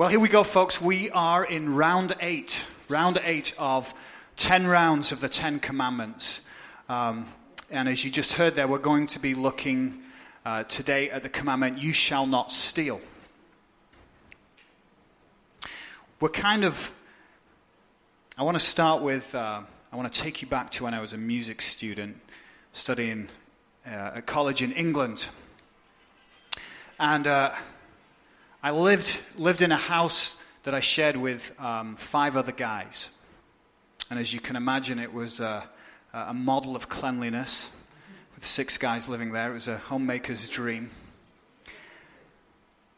Well, here we go, folks. We are in round eight of 10 rounds of the 10 Commandments. And as you just heard there, we're going to be looking today at the commandment, you shall not steal. I want to take you back to when I was a music student studying at college in England. And I lived in a house that I shared with 5 other guys. And as you can imagine, it was a model of cleanliness with 6 guys living there. It was a homemaker's dream.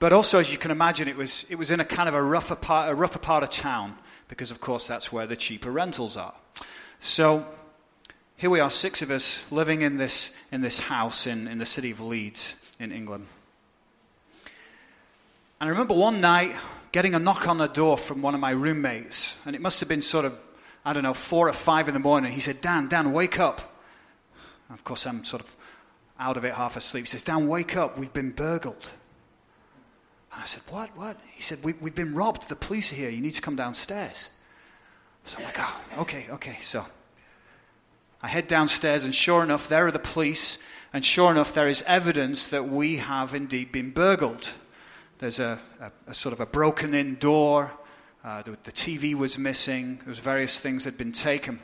But also, as you can imagine, it was in a kind of a rougher part of town because, of course, that's where the cheaper rentals are. So here we are, 6 of us living in this house in the city of Leeds in England. And I remember one night getting a knock on the door from one of my roommates. And it must have been sort of, 4 or 5 in the morning. He said, Dan, wake up. And of course, I'm sort of out of it, half asleep. He says, Dan, wake up. We've been burgled. And I said, what? He said, we've been robbed. The police are here. You need to come downstairs. So I'm like, oh, okay. So I head downstairs, and sure enough, there are the police. And sure enough, there is evidence that we have indeed been burgled. There's a sort of a broken-in door. The TV was missing. There was various things that had been taken.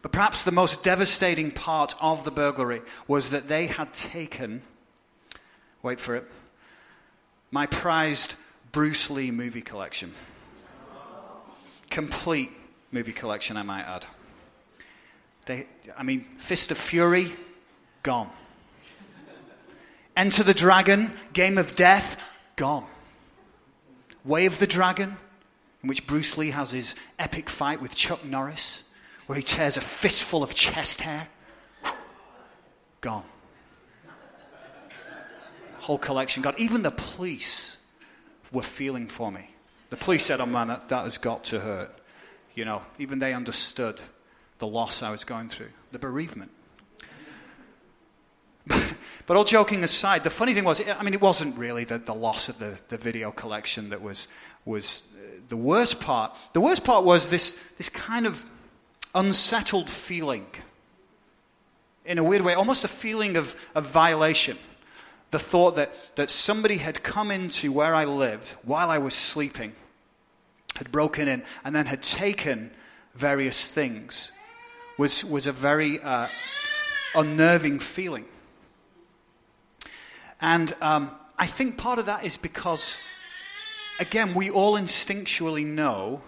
But perhaps the most devastating part of the burglary was that they had taken, wait for it, my prized Bruce Lee movie collection. Complete movie collection, I might add. Fist of Fury, gone. Enter the Dragon, Game of Death, gone. Way of the Dragon, in which Bruce Lee has his epic fight with Chuck Norris, where he tears a fistful of chest hair. Gone. Whole collection gone. Even the police were feeling for me. The police said, oh man, that has got to hurt. You know, even they understood the loss I was going through, the bereavement. But all joking aside, the funny thing was, it wasn't really the loss of the video collection that was the worst part. The worst part was this kind of unsettled feeling, in a weird way, almost a feeling of violation. The thought that somebody had come into where I lived while I was sleeping, had broken in, and then had taken various things was a very unnerving feeling. And I think part of that is because, again, we all instinctually know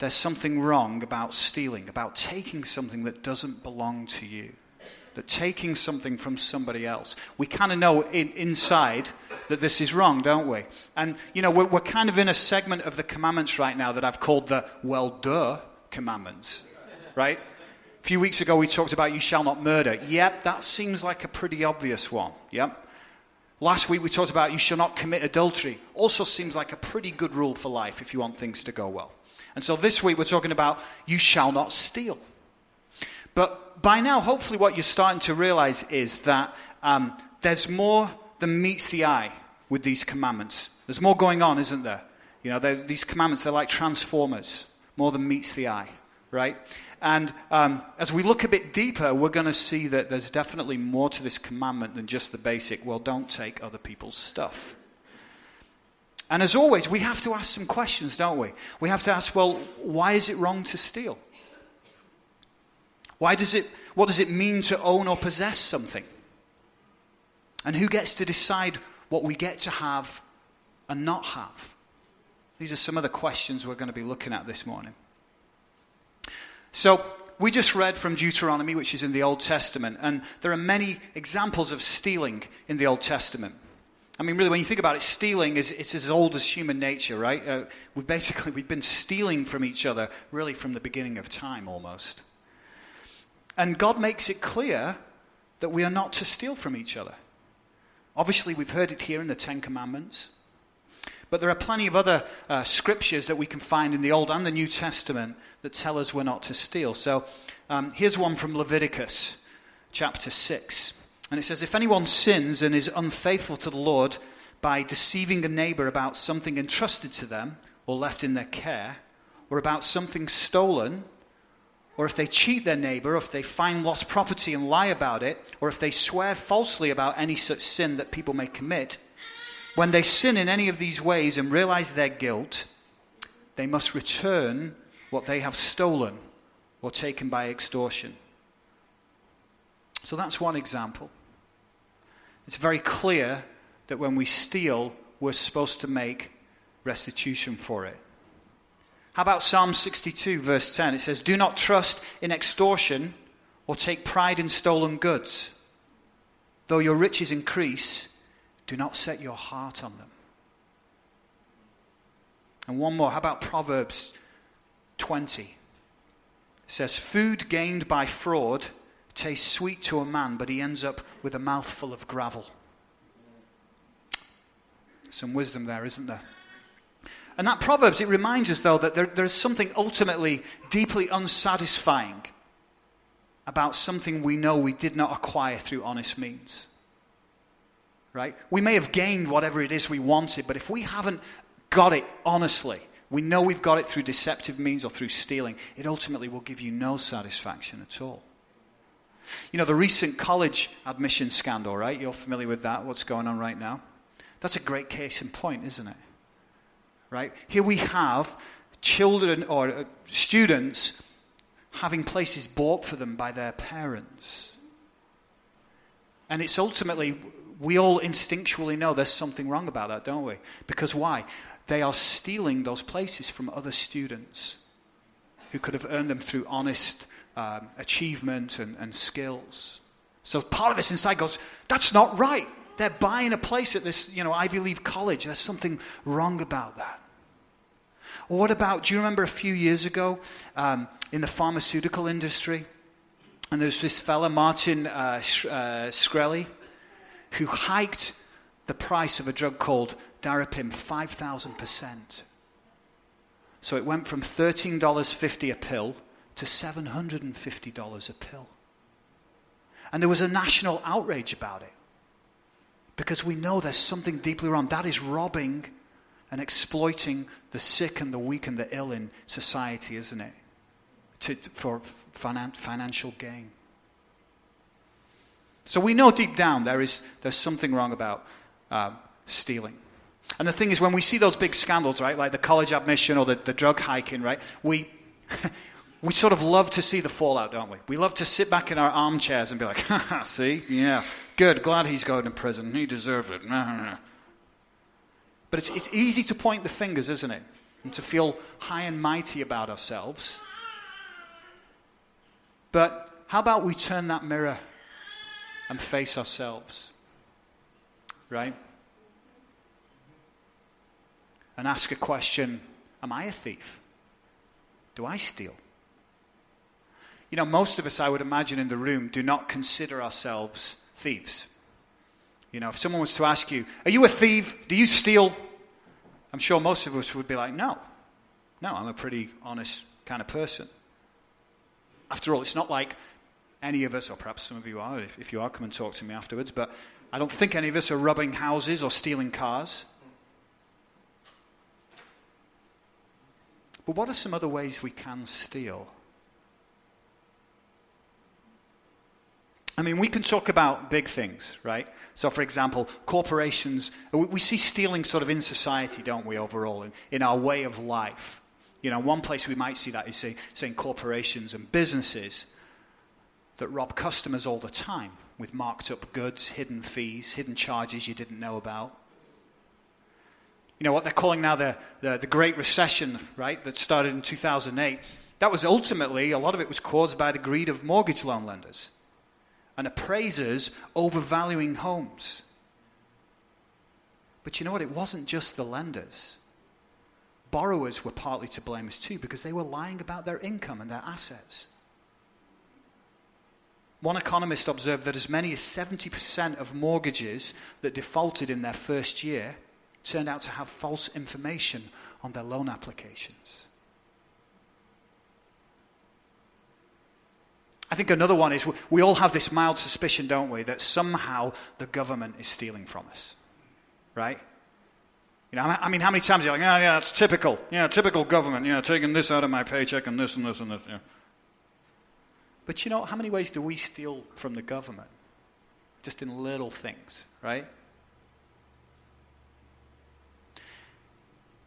there's something wrong about stealing, about taking something that doesn't belong to you, that taking something from somebody else. We kind of know inside that this is wrong, don't we? And, you know, we're kind of in a segment of the commandments right now that I've called the well-duh commandments, right? A few weeks ago we talked about you shall not murder. Yep, that seems like a pretty obvious one, yep. Last week we talked about you shall not commit adultery. Also seems like a pretty good rule for life if you want things to go well. And so this week we're talking about you shall not steal. But by now, hopefully what you're starting to realize is that there's more than meets the eye with these commandments. There's more going on, isn't there? You know, these commandments, they're like transformers. More than meets the eye, right? And as we look a bit deeper, we're going to see that there's definitely more to this commandment than just the basic, well, don't take other people's stuff. And as always, we have to ask some questions, don't we? We have to ask, well, why is it wrong to steal? What does it mean to own or possess something? And who gets to decide what we get to have and not have? These are some of the questions we're going to be looking at this morning. So we just read from Deuteronomy, which is in the Old Testament, and there are many examples of stealing in the Old Testament. I mean, really, when you think about it, stealing it's as old as human nature, right? We've been stealing from each other, really, from the beginning of time, almost. And God makes it clear that we are not to steal from each other. Obviously, we've heard it here in the Ten Commandments. But there are plenty of other scriptures that we can find in the Old and the New Testament that tell us we're not to steal. So here's one from Leviticus chapter 6. And it says, if anyone sins and is unfaithful to the Lord, by deceiving a neighbour about something entrusted to them or left in their care, or about something stolen, or if they cheat their neighbour, or if they find lost property and lie about it, or if they swear falsely about any such sin that people may commit, when they sin in any of these ways and realize their guilt, they must return what they have stolen or taken by extortion. So that's one example. It's very clear that when we steal, we're supposed to make restitution for it. How about Psalm 62, verse 10? It says, "Do not trust in extortion or take pride in stolen goods. Though your riches increase, do not set your heart on them." And one more. How about Proverbs 20? It says, "Food gained by fraud tastes sweet to a man, but he ends up with a mouthful of gravel." Some wisdom there, isn't there? And that Proverbs, it reminds us, though, that there is something ultimately deeply unsatisfying about something we know we did not acquire through honest means. Right? We may have gained whatever it is we wanted, but if we haven't got it honestly, we know we've got it through deceptive means or through stealing, it ultimately will give you no satisfaction at all. You know, the recent college admission scandal, right? You're familiar with that, what's going on right now. That's a great case in point, isn't it? Right? Here we have children or students having places bought for them by their parents. And it's ultimately, we all instinctually know there's something wrong about that, don't we? Because why? They are stealing those places from other students who could have earned them through honest achievement and skills. So part of us inside goes, that's not right. They're buying a place at this, Ivy League college. There's something wrong about that. Or what about, do you remember a few years ago in the pharmaceutical industry? And there's this fella, Martin Shkreli, who hiked the price of a drug called Daraprim 5,000%. So it went from $13.50 a pill to $750 a pill. And there was a national outrage about it. Because we know there's something deeply wrong. That is robbing and exploiting the sick and the weak and the ill in society, isn't it? For financial gain. So we know deep down there's something wrong about stealing. And the thing is, when we see those big scandals, right, like the college admission or the drug hiking, right, we sort of love to see the fallout, don't we? We love to sit back in our armchairs and be like, "Ha, see, yeah. Good, glad he's going to prison. He deserved it." But it's easy to point the fingers, isn't it? And to feel high and mighty about ourselves. But how about we turn that mirror and face ourselves? Right? And ask a question, am I a thief? Do I steal? You know, most of us, I would imagine, in the room do not consider ourselves thieves. If someone was to ask you, "Are you a thief? Do you steal?" I'm sure most of us would be like, no, I'm a pretty honest kind of person. After all, it's not like any of us, or perhaps some of you are, if you are, come and talk to me afterwards, but I don't think any of us are robbing houses or stealing cars. But what are some other ways we can steal? I mean, we can talk about big things, right? So, for example, corporations, we see stealing sort of in society, don't we, overall, in our way of life. One place we might see that is saying corporations and businesses that rob customers all the time with marked up goods, hidden fees, hidden charges you didn't know about. What they're calling now the Great Recession, right, that started in 2008, that was ultimately, a lot of it was caused by the greed of mortgage loan lenders and appraisers overvaluing homes. But you know what? It wasn't just the lenders. Borrowers were partly to blame as too, because they were lying about their income and their assets. One economist observed that as many as 70% of mortgages that defaulted in their first year turned out to have false information on their loan applications. I think another one is we all have this mild suspicion, don't we, that somehow the government is stealing from us, right? You know, I mean, how many times are you like, oh, yeah, that's typical. Yeah, typical government. Yeah, taking this out of my paycheck and this and this and this. Yeah. But, you know, how many ways do we steal from the government? Just in little things, right?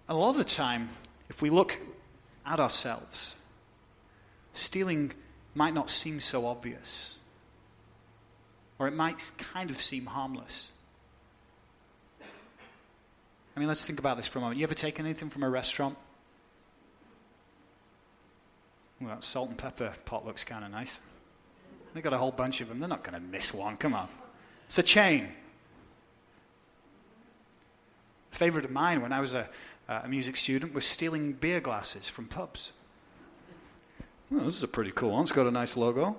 A lot of the time, if we look at ourselves, stealing might not seem so obvious. Or it might kind of seem harmless. I mean, let's think about this for a moment. You ever taken anything from a restaurant? Well, that salt and pepper pot looks kind of nice. They got a whole bunch of them. They're not going to miss one. Come on. It's a chain. A favorite of mine when I was a music student was stealing beer glasses from pubs. Well, this is a pretty cool one. It's got a nice logo.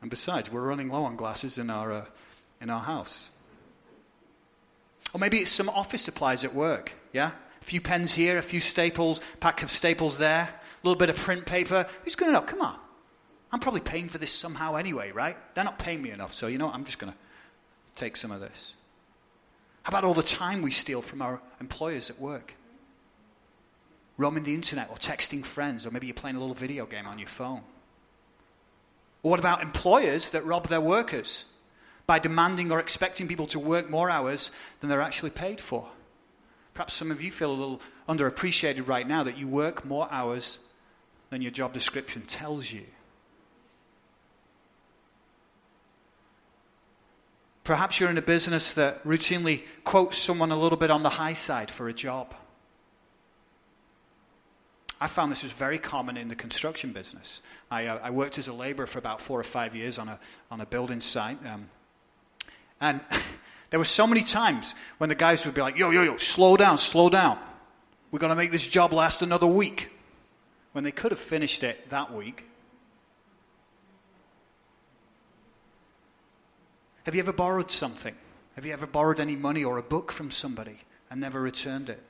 And besides, we're running low on glasses in our house. Or maybe it's some office supplies at work, yeah? A few pens here, a few staples, pack of staples there, a little bit of print paper. Who's going to know? Come on. I'm probably paying for this somehow anyway, right? They're not paying me enough, so you know what? I'm just going to take some of this. How about all the time we steal from our employers at work? Roaming the internet or texting friends, or maybe you're playing a little video game on your phone. Or what about employers that rob their workers by demanding or expecting people to work more hours than they're actually paid for? Perhaps some of you feel a little underappreciated right now that you work more hours than your job description tells you. Perhaps you're in a business that routinely quotes someone a little bit on the high side for a job. I found this was very common in the construction business. I worked as a laborer for about 4 or 5 years on a building site. And there were so many times when the guys would be like, yo, slow down. We're going to make this job last another week. When they could have finished it that week. Have you ever borrowed something? Have you ever borrowed any money or a book from somebody and never returned it?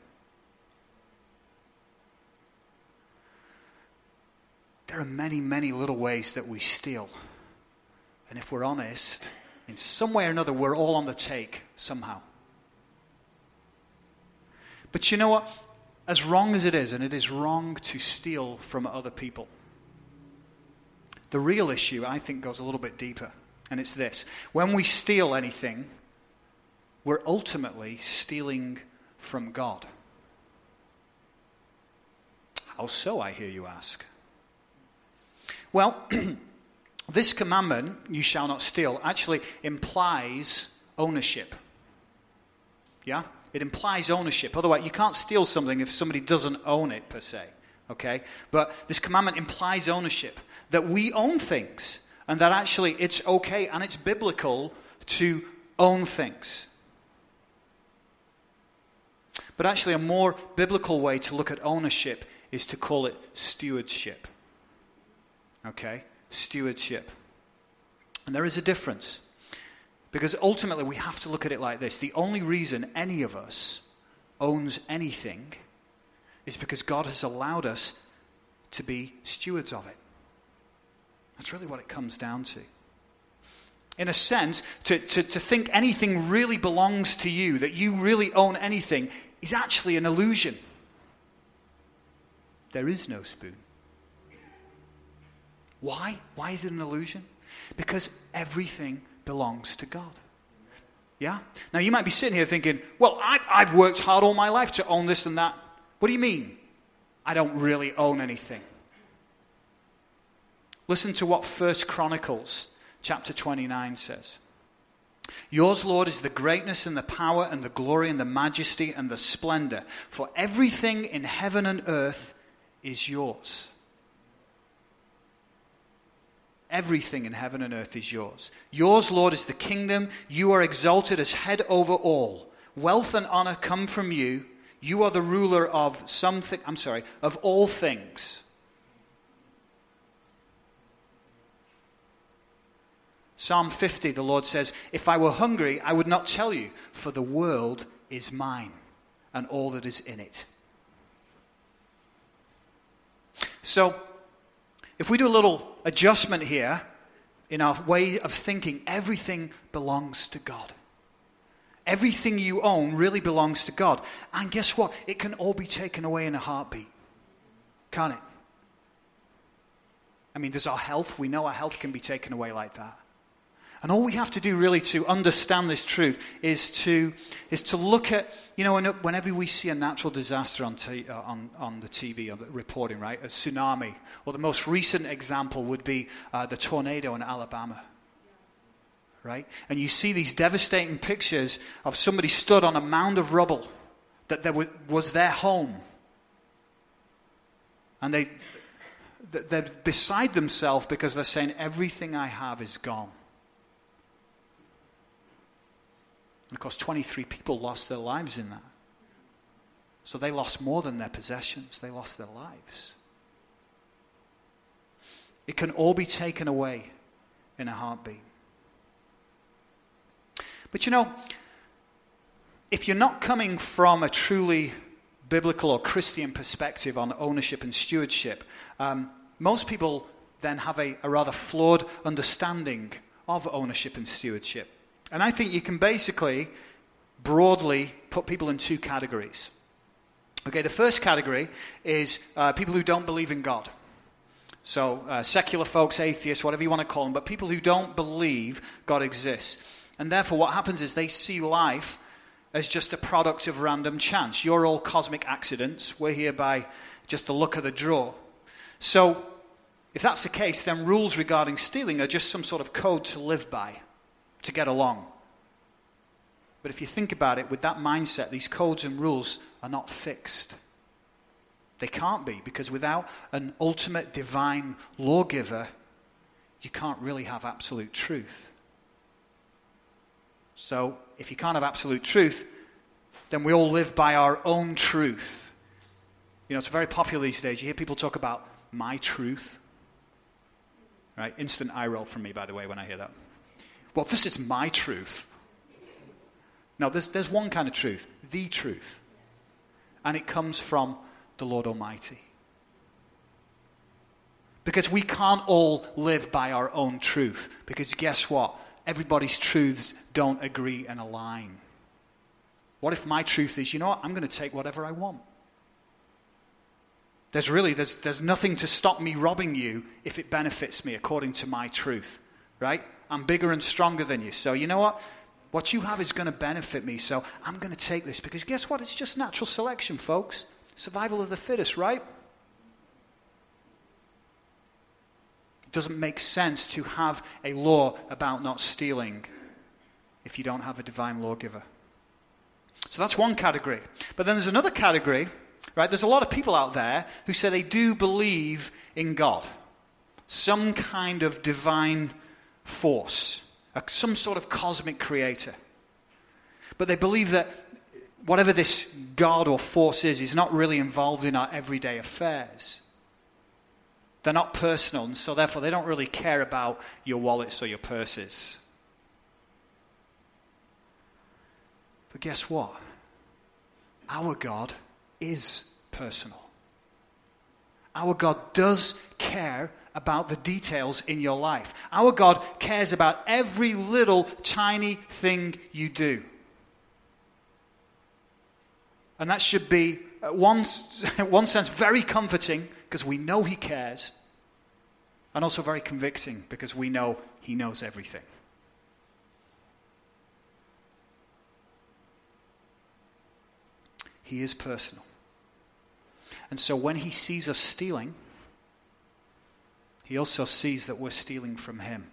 There are many, many little ways that we steal. And if we're honest, in some way or another, we're all on the take somehow. But you know what? As wrong as it is, and it is wrong to steal from other people, the real issue, I think, goes a little bit deeper. And it's this. When we steal anything, we're ultimately stealing from God. How so, I hear you ask? Well, this commandment, you shall not steal, actually implies ownership. Yeah? It implies ownership. Otherwise, you can't steal something if somebody doesn't own it, per se. Okay? But this commandment implies ownership, that we own things, and that actually it's okay and it's biblical to own things. But actually, a more biblical way to look at ownership is to call it stewardship. Okay? Stewardship. And there is a difference. Because ultimately we have to look at it like this. The only reason any of us owns anything is because God has allowed us to be stewards of it. That's really what it comes down to. In a sense, to think anything really belongs to you, that you really own anything, is actually an illusion. There is no spoon. Why? Why is it an illusion? Because everything belongs to God. Yeah? Now, you might be sitting here thinking, well, I've worked hard all my life to own this and that. What do you mean? I don't really own anything. Listen to what 1 Chronicles chapter 29 says. Yours, Lord, is the greatness and the power and the glory and the majesty and the splendor, for everything in heaven and earth is yours. Everything in heaven and earth is yours. Yours, Lord, is the kingdom. You are exalted as head over all. Wealth and honor come from you. You are the ruler of all things. Psalm 50, the Lord says, if I were hungry, I would not tell you, for the world is mine and all that is in it. So, if we do a little adjustment here in our way of thinking, everything belongs to God. Everything you own really belongs to God. And guess what? It can all be taken away in a heartbeat. Can't it? I mean, there's our health. We know our health can be taken away like that. And all we have to do really to understand this truth is to look at, you know, whenever we see a natural disaster on the TV, on the reporting, right? A tsunami. Well, the most recent example would be the tornado in Alabama, right? And you see these devastating pictures of somebody stood on a mound of rubble that there was their home. And they're beside themselves because they're saying, everything I have is gone. And of course, 23 people lost their lives in that. So they lost more than their possessions. They lost their lives. It can all be taken away in a heartbeat. But you know, if you're not coming from a truly biblical or Christian perspective on ownership and stewardship, most people then have a rather flawed understanding of ownership and stewardship. And I think you can basically broadly put people in two categories. Okay, the first category is people who don't believe in God. So secular folks, atheists, whatever you want to call them, but people who don't believe God exists. And therefore what happens is they see life as just a product of random chance. You're all cosmic accidents. We're here by just a look of the draw. So if that's the case, then rules regarding stealing are just some sort of code to live by, to get along. But if you think about it, with that mindset, these codes and rules are not fixed. They can't be, because without an ultimate divine lawgiver, you can't really have absolute truth. So if you can't have absolute truth, then we all live by our own truth. You know, it's very popular these days. You hear people talk about my truth. Right? Instant eye roll from me, by the way, when I hear that. Well, this is my truth. No, there's one kind of truth, the truth. And it comes from the Lord Almighty. Because we can't all live by our own truth. Because guess what? Everybody's truths don't agree and align. What if my truth is, you know what, I'm going to take whatever I want. There's nothing to stop me robbing you if it benefits me according to my truth, right? I'm bigger and stronger than you. So you know what? What you have is going to benefit me. So I'm going to take this because guess what? It's just natural selection, folks. Survival of the fittest, right? It doesn't make sense to have a law about not stealing if you don't have a divine lawgiver. So that's one category. But then there's another category, right? There's a lot of people out there who say they do believe in God. Some kind of divine force, some sort of cosmic creator. But they believe that whatever this God or force is not really involved in our everyday affairs. They're not personal, and so therefore they don't really care about your wallets or your purses. But guess what? Our God is personal. Our God does care about the details in your life. Our God cares about every little tiny thing you do. And that should be, in one sense, very comforting because we know He cares, and also very convicting because we know He knows everything. He is personal. And so when He sees us stealing, He also sees that we're stealing from Him.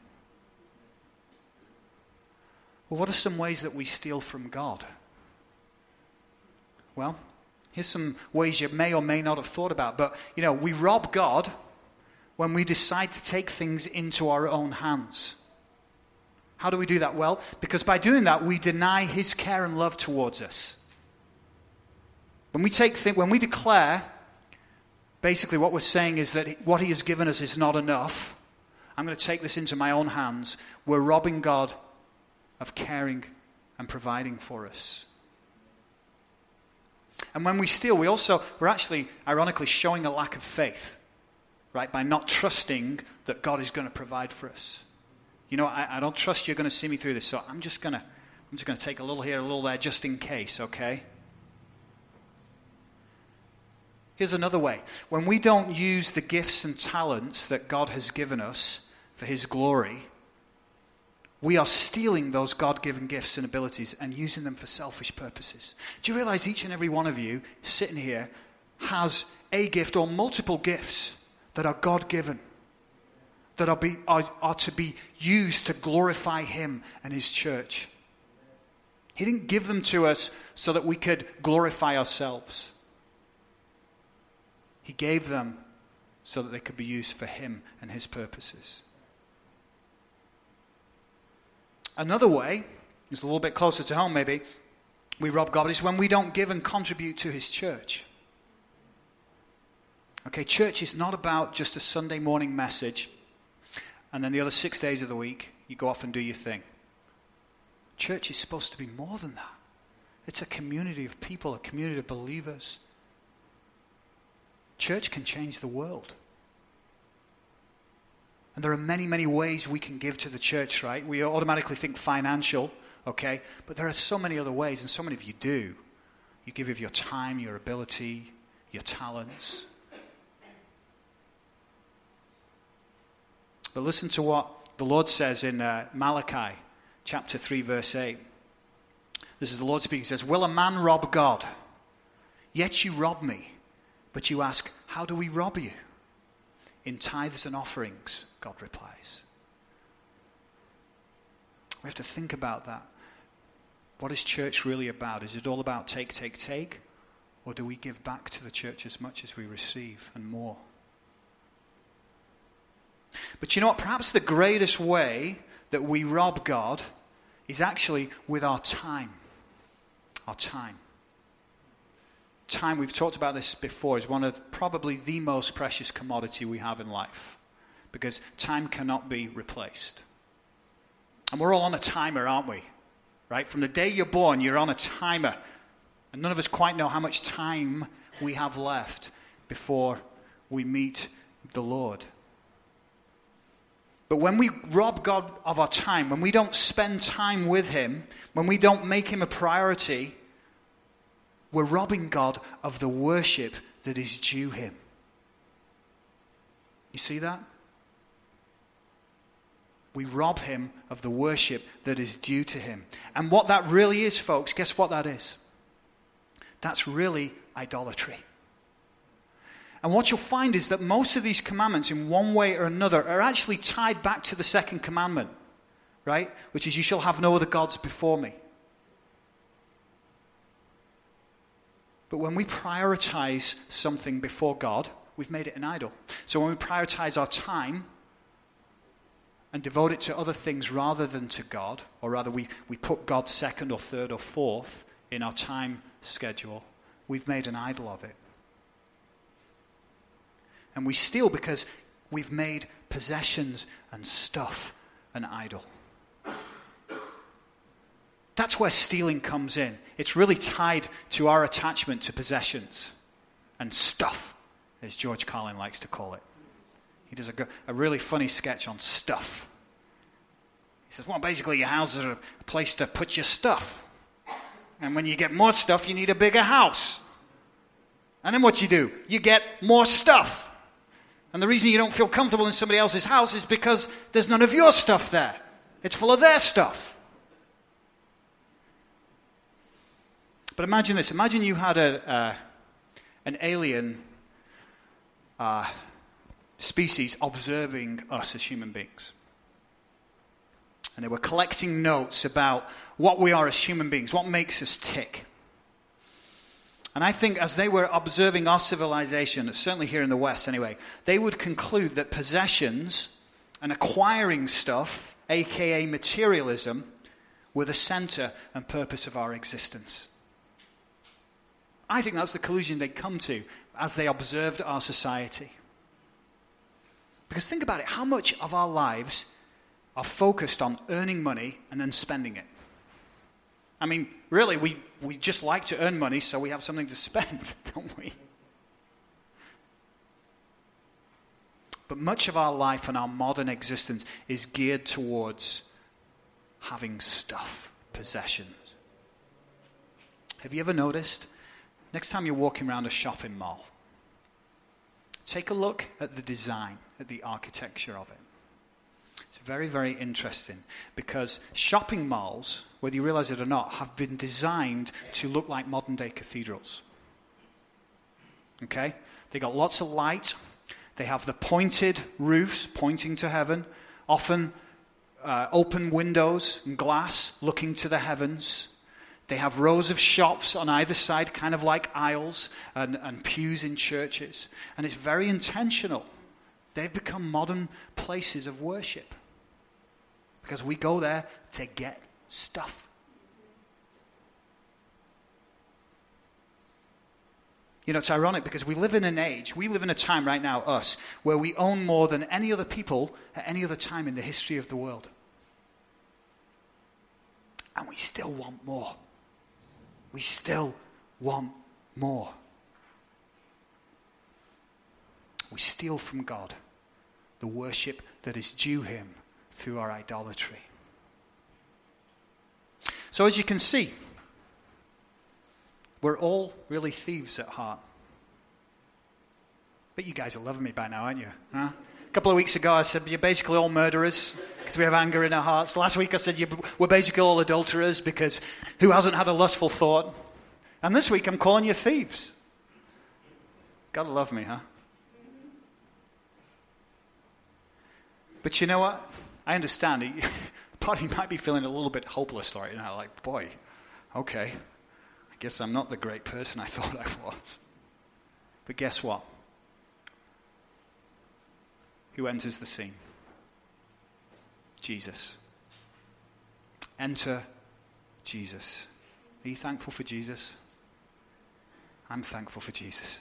Well, what are some ways that we steal from God? Well, here's some ways you may or may not have thought about. But, you know, we rob God when we decide to take things into our own hands. How do we do that? Well, because by doing that, we deny His care and love towards us. When we declare... Basically, what we're saying is that what He has given us is not enough. I'm going to take this into my own hands. We're robbing God of caring and providing for us. And when we steal, we're actually, ironically, showing a lack of faith, right? By not trusting that God is going to provide for us. You know, I don't trust you're going to see me through this, so I'm just going to I'm just going to take a little here, a little there, just in case, okay? Here's another way. When we don't use the gifts and talents that God has given us for his glory, we are stealing those God-given gifts and abilities and using them for selfish purposes. Do you realize each and every one of you sitting here has a gift or multiple gifts that are God-given, that are to be used to glorify him and his church? He didn't give them to us so that we could glorify ourselves. He gave them so that they could be used for him and his purposes. Another way, it's a little bit closer to home maybe, we rob God is when we don't give and contribute to his church. Okay, church is not about just a Sunday morning message and then the other 6 days of the week you go off and do your thing. Church is supposed to be more than that. It's a community of people, a community of believers. Church can change the world. And there are many, many ways we can give to the church, right? We automatically think financial, okay? But there are so many other ways, and so many of you do. You give of your time, your ability, your talents. But listen to what the Lord says in Malachi chapter 3, verse 8. This is the Lord speaking. He says, "Will a man rob God? Yet you rob me. But you ask, how do we rob you? In tithes and offerings," God replies. We have to think about that. What is church really about? Is it all about take, take, take? Or do we give back to the church as much as we receive and more? But you know what? Perhaps the greatest way that we rob God is actually with our time. Our time. Time, we've talked about this before, is one of probably the most precious commodity we have in life. Because time cannot be replaced. And we're all on a timer, aren't we? Right? From the day you're born, you're on a timer. And none of us quite know how much time we have left before we meet the Lord. But when we rob God of our time, when we don't spend time with him, when we don't make him a priority, we're robbing God of the worship that is due him. You see that? We rob him of the worship that is due to him. And what that really is, folks, guess what that is? That's really idolatry. And what you'll find is that most of these commandments, in one way or another, are actually tied back to the second commandment, right? Which is, you shall have no other gods before me. But when we prioritize something before God, we've made it an idol. So when we prioritize our time and devote it to other things rather than to God, or rather we put God second or third or fourth in our time schedule, we've made an idol of it. And we steal because we've made possessions and stuff an idol. That's where stealing comes in. It's really tied to our attachment to possessions and stuff, as George Carlin likes to call it. He does a really funny sketch on stuff. He says, well, basically your houses are a place to put your stuff. And when you get more stuff, you need a bigger house. And then what you do? You get more stuff. And the reason you don't feel comfortable in somebody else's house is because there's none of your stuff there. It's full of their stuff. But imagine this. Imagine you had an alien species observing us as human beings. And they were collecting notes about what we are as human beings, what makes us tick. And I think as they were observing our civilization, certainly here in the West anyway, they would conclude that possessions and acquiring stuff, a.k.a. materialism, were the center and purpose of our existence. I think that's the conclusion they come to as they observed our society. Because think about it, how much of our lives are focused on earning money and then spending it? I mean, really, we just like to earn money so we have something to spend, don't we? But much of our life and our modern existence is geared towards having stuff possessions. Have you ever noticed? Next time you're walking around a shopping mall, take a look at the design, at the architecture of it. It's very, very interesting because shopping malls, whether you realize it or not, have been designed to look like modern-day cathedrals. Okay? They got lots of light. They have the pointed roofs pointing to heaven, often open windows and glass looking to the heavens. They have rows of shops on either side, kind of like aisles and pews in churches. And it's very intentional. They've become modern places of worship because we go there to get stuff. You know, it's ironic because we live in an age, we live in a time right now, us, where we own more than any other people at any other time in the history of the world. And we still want more. We still want more. We steal from God the worship that is due him through our idolatry. So as you can see, we're all really thieves at heart. But you guys are loving me by now, aren't you? Huh? A couple of weeks ago I said, you're basically all murderers because we have anger in our hearts. Last week I said, we're basically all adulterers because who hasn't had a lustful thought? And this week I'm calling you thieves. Gotta love me, huh? But you know what? I understand. Part of you might be feeling a little bit hopeless right now. Like, boy, okay. I guess I'm not the great person I thought I was. But guess what? Who enters the scene? Jesus. Enter Jesus. Are you thankful for Jesus? I'm thankful for Jesus.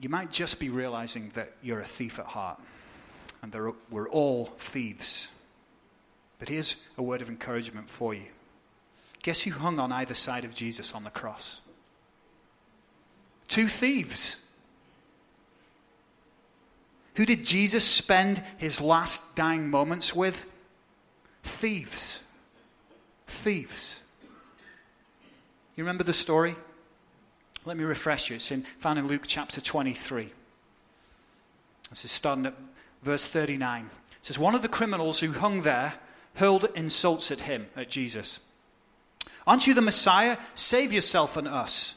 You might just be realizing that you're a thief at heart and we're all thieves. But here's a word of encouragement for you. Guess who hung on either side of Jesus on the cross? Two thieves. Who did Jesus spend his last dying moments with? Thieves. Thieves. You remember the story? Let me refresh you. It's found in Luke chapter 23. This is starting at verse 39. It says, one of the criminals who hung there hurled insults at him, at Jesus. Aren't you the Messiah? Save yourself and us.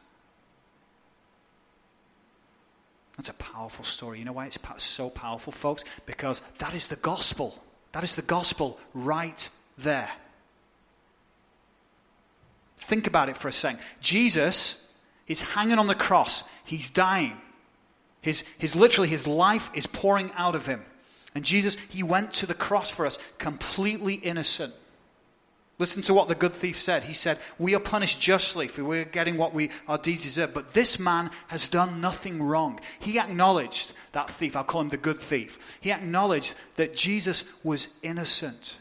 That's a powerful story. You know why it's so powerful, folks? Because that is the gospel. That is the gospel right there. Think about it for a second. Jesus is hanging on the cross. He's dying. Literally, his life is pouring out of him. And Jesus, he went to the cross for us, completely innocent. Listen to what the good thief said. He said, we are punished justly, for we are getting what our deeds deserve. But this man has done nothing wrong. He acknowledged, that thief, I'll call him the good thief. He acknowledged that Jesus was innocent.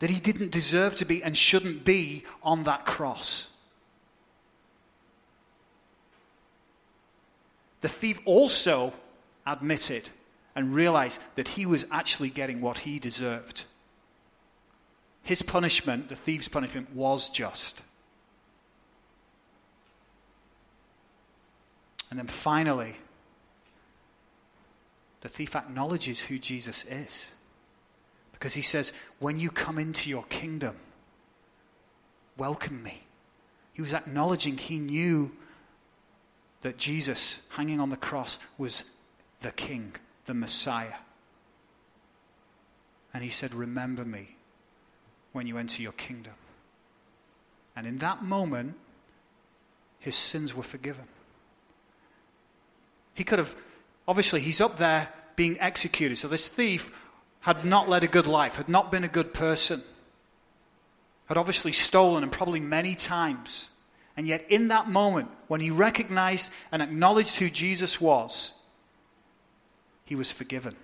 That he didn't deserve to be and shouldn't be on that cross. The thief also admitted and realized that he was actually getting what he deserved. His punishment, the thief's punishment, was just. And then finally, the thief acknowledges who Jesus is. Because he says, when you come into your kingdom, welcome me. He was acknowledging he knew that Jesus, hanging on the cross, was the King, the Messiah. And he said, remember me when you enter your kingdom. And in that moment, his sins were forgiven. He could have, obviously he's up there being executed. So this thief had not led a good life, had not been a good person, had obviously stolen and probably many times. And yet in that moment, when he recognized and acknowledged who Jesus was, he was forgiven.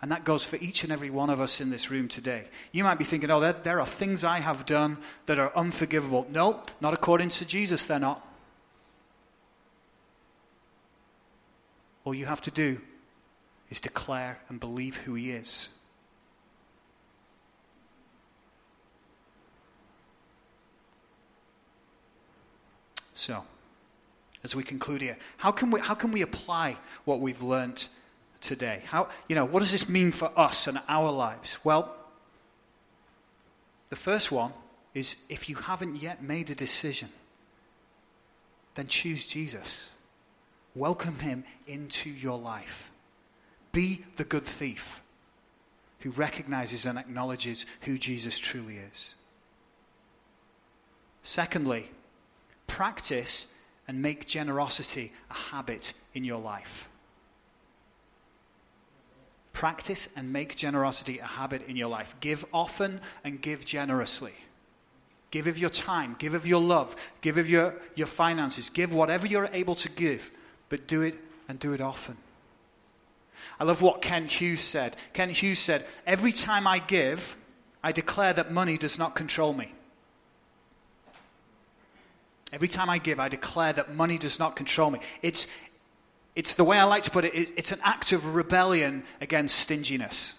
And that goes for each and every one of us in this room today. You might be thinking, oh, there are things I have done that are unforgivable. Nope, not according to Jesus, they're not. All you have to do is declare and believe who he is. So, as we conclude here, how can we apply what we've learned today? What does this mean for us and our lives? Well, the first one is, if you haven't yet made a decision, then choose Jesus. Welcome him into your life. Be the good thief who recognizes and acknowledges who Jesus truly is. Secondly, practice and make generosity a habit in your life. Practice and make generosity a habit in your life. Give often and give generously. Give of your time, give of your love, give of your finances, give whatever you're able to give, but do it and do it often. I love what Kent Hughes said. Kent Hughes said, every time I give, I declare that money does not control me. Every time I give, I declare that money does not control me. It's the way I like to put it, it's an act of rebellion against stinginess.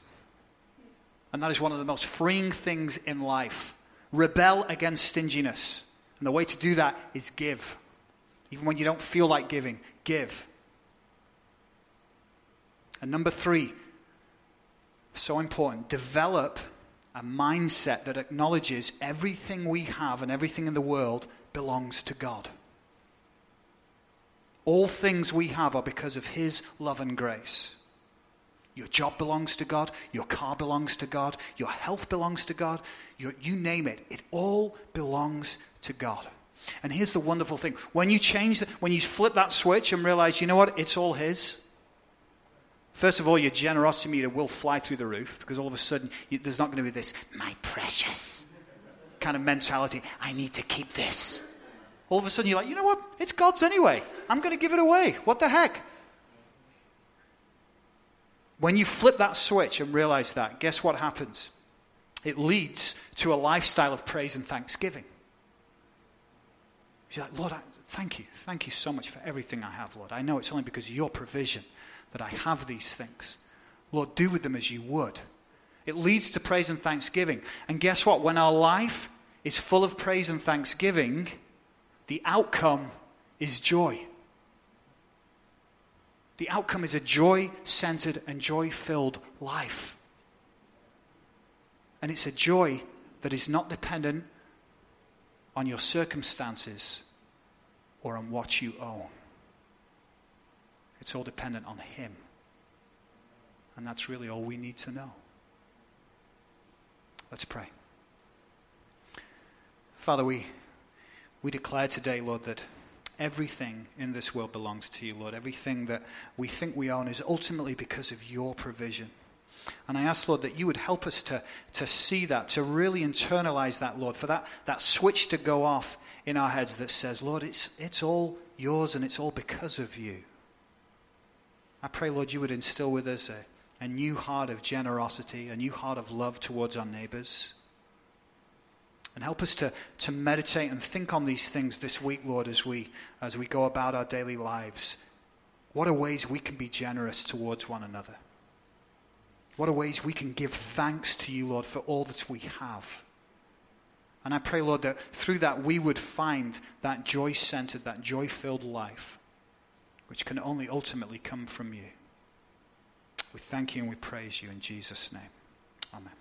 And that is one of the most freeing things in life. Rebel against stinginess. And the way to do that is give. Even when you don't feel like giving, give. And number 3, so important, develop a mindset that acknowledges everything we have and everything in the world belongs to God. All things we have are because of his love and grace. Your job belongs to God. Your car belongs to God. Your health belongs to God. You name it. It all belongs to God. And here's the wonderful thing. When you flip that switch and realize, you know what? It's all his. First of all, your generosity meter will fly through the roof, because all of a sudden there's not going to be this, my precious kind of mentality. I need to keep this. All of a sudden you're like, you know what? It's God's anyway. I'm going to give it away. What the heck? When you flip that switch and realize that, guess what happens? It leads to a lifestyle of praise and thanksgiving. You're like, Lord, thank you. Thank you so much for everything I have, Lord. I know it's only because of your provision that I have these things. Lord, do with them as you would. It leads to praise and thanksgiving. And guess what? When our life is full of praise and thanksgiving, the outcome is joy. The outcome is a joy-centered and joy-filled life. And it's a joy that is not dependent on your circumstances or on what you own. It's all dependent on him. And that's really all we need to know. Let's pray. Father, we declare today, Lord, that everything in this world belongs to you, Lord. Everything that we think we own is ultimately because of your provision. And I ask, Lord, that you would help us to see that, to really internalize that, Lord, for that switch to go off in our heads that says, Lord, it's all yours and it's all because of you. I pray, Lord, you would instill with us a new heart of generosity, a new heart of love towards our neighbors. And help us to meditate and think on these things this week, Lord, as we go about our daily lives. What are ways we can be generous towards one another? What are ways we can give thanks to you, Lord, for all that we have? And I pray, Lord, that through that we would find that joy-centered, that joy-filled life, which can only ultimately come from you. We thank you and we praise you in Jesus' name. Amen.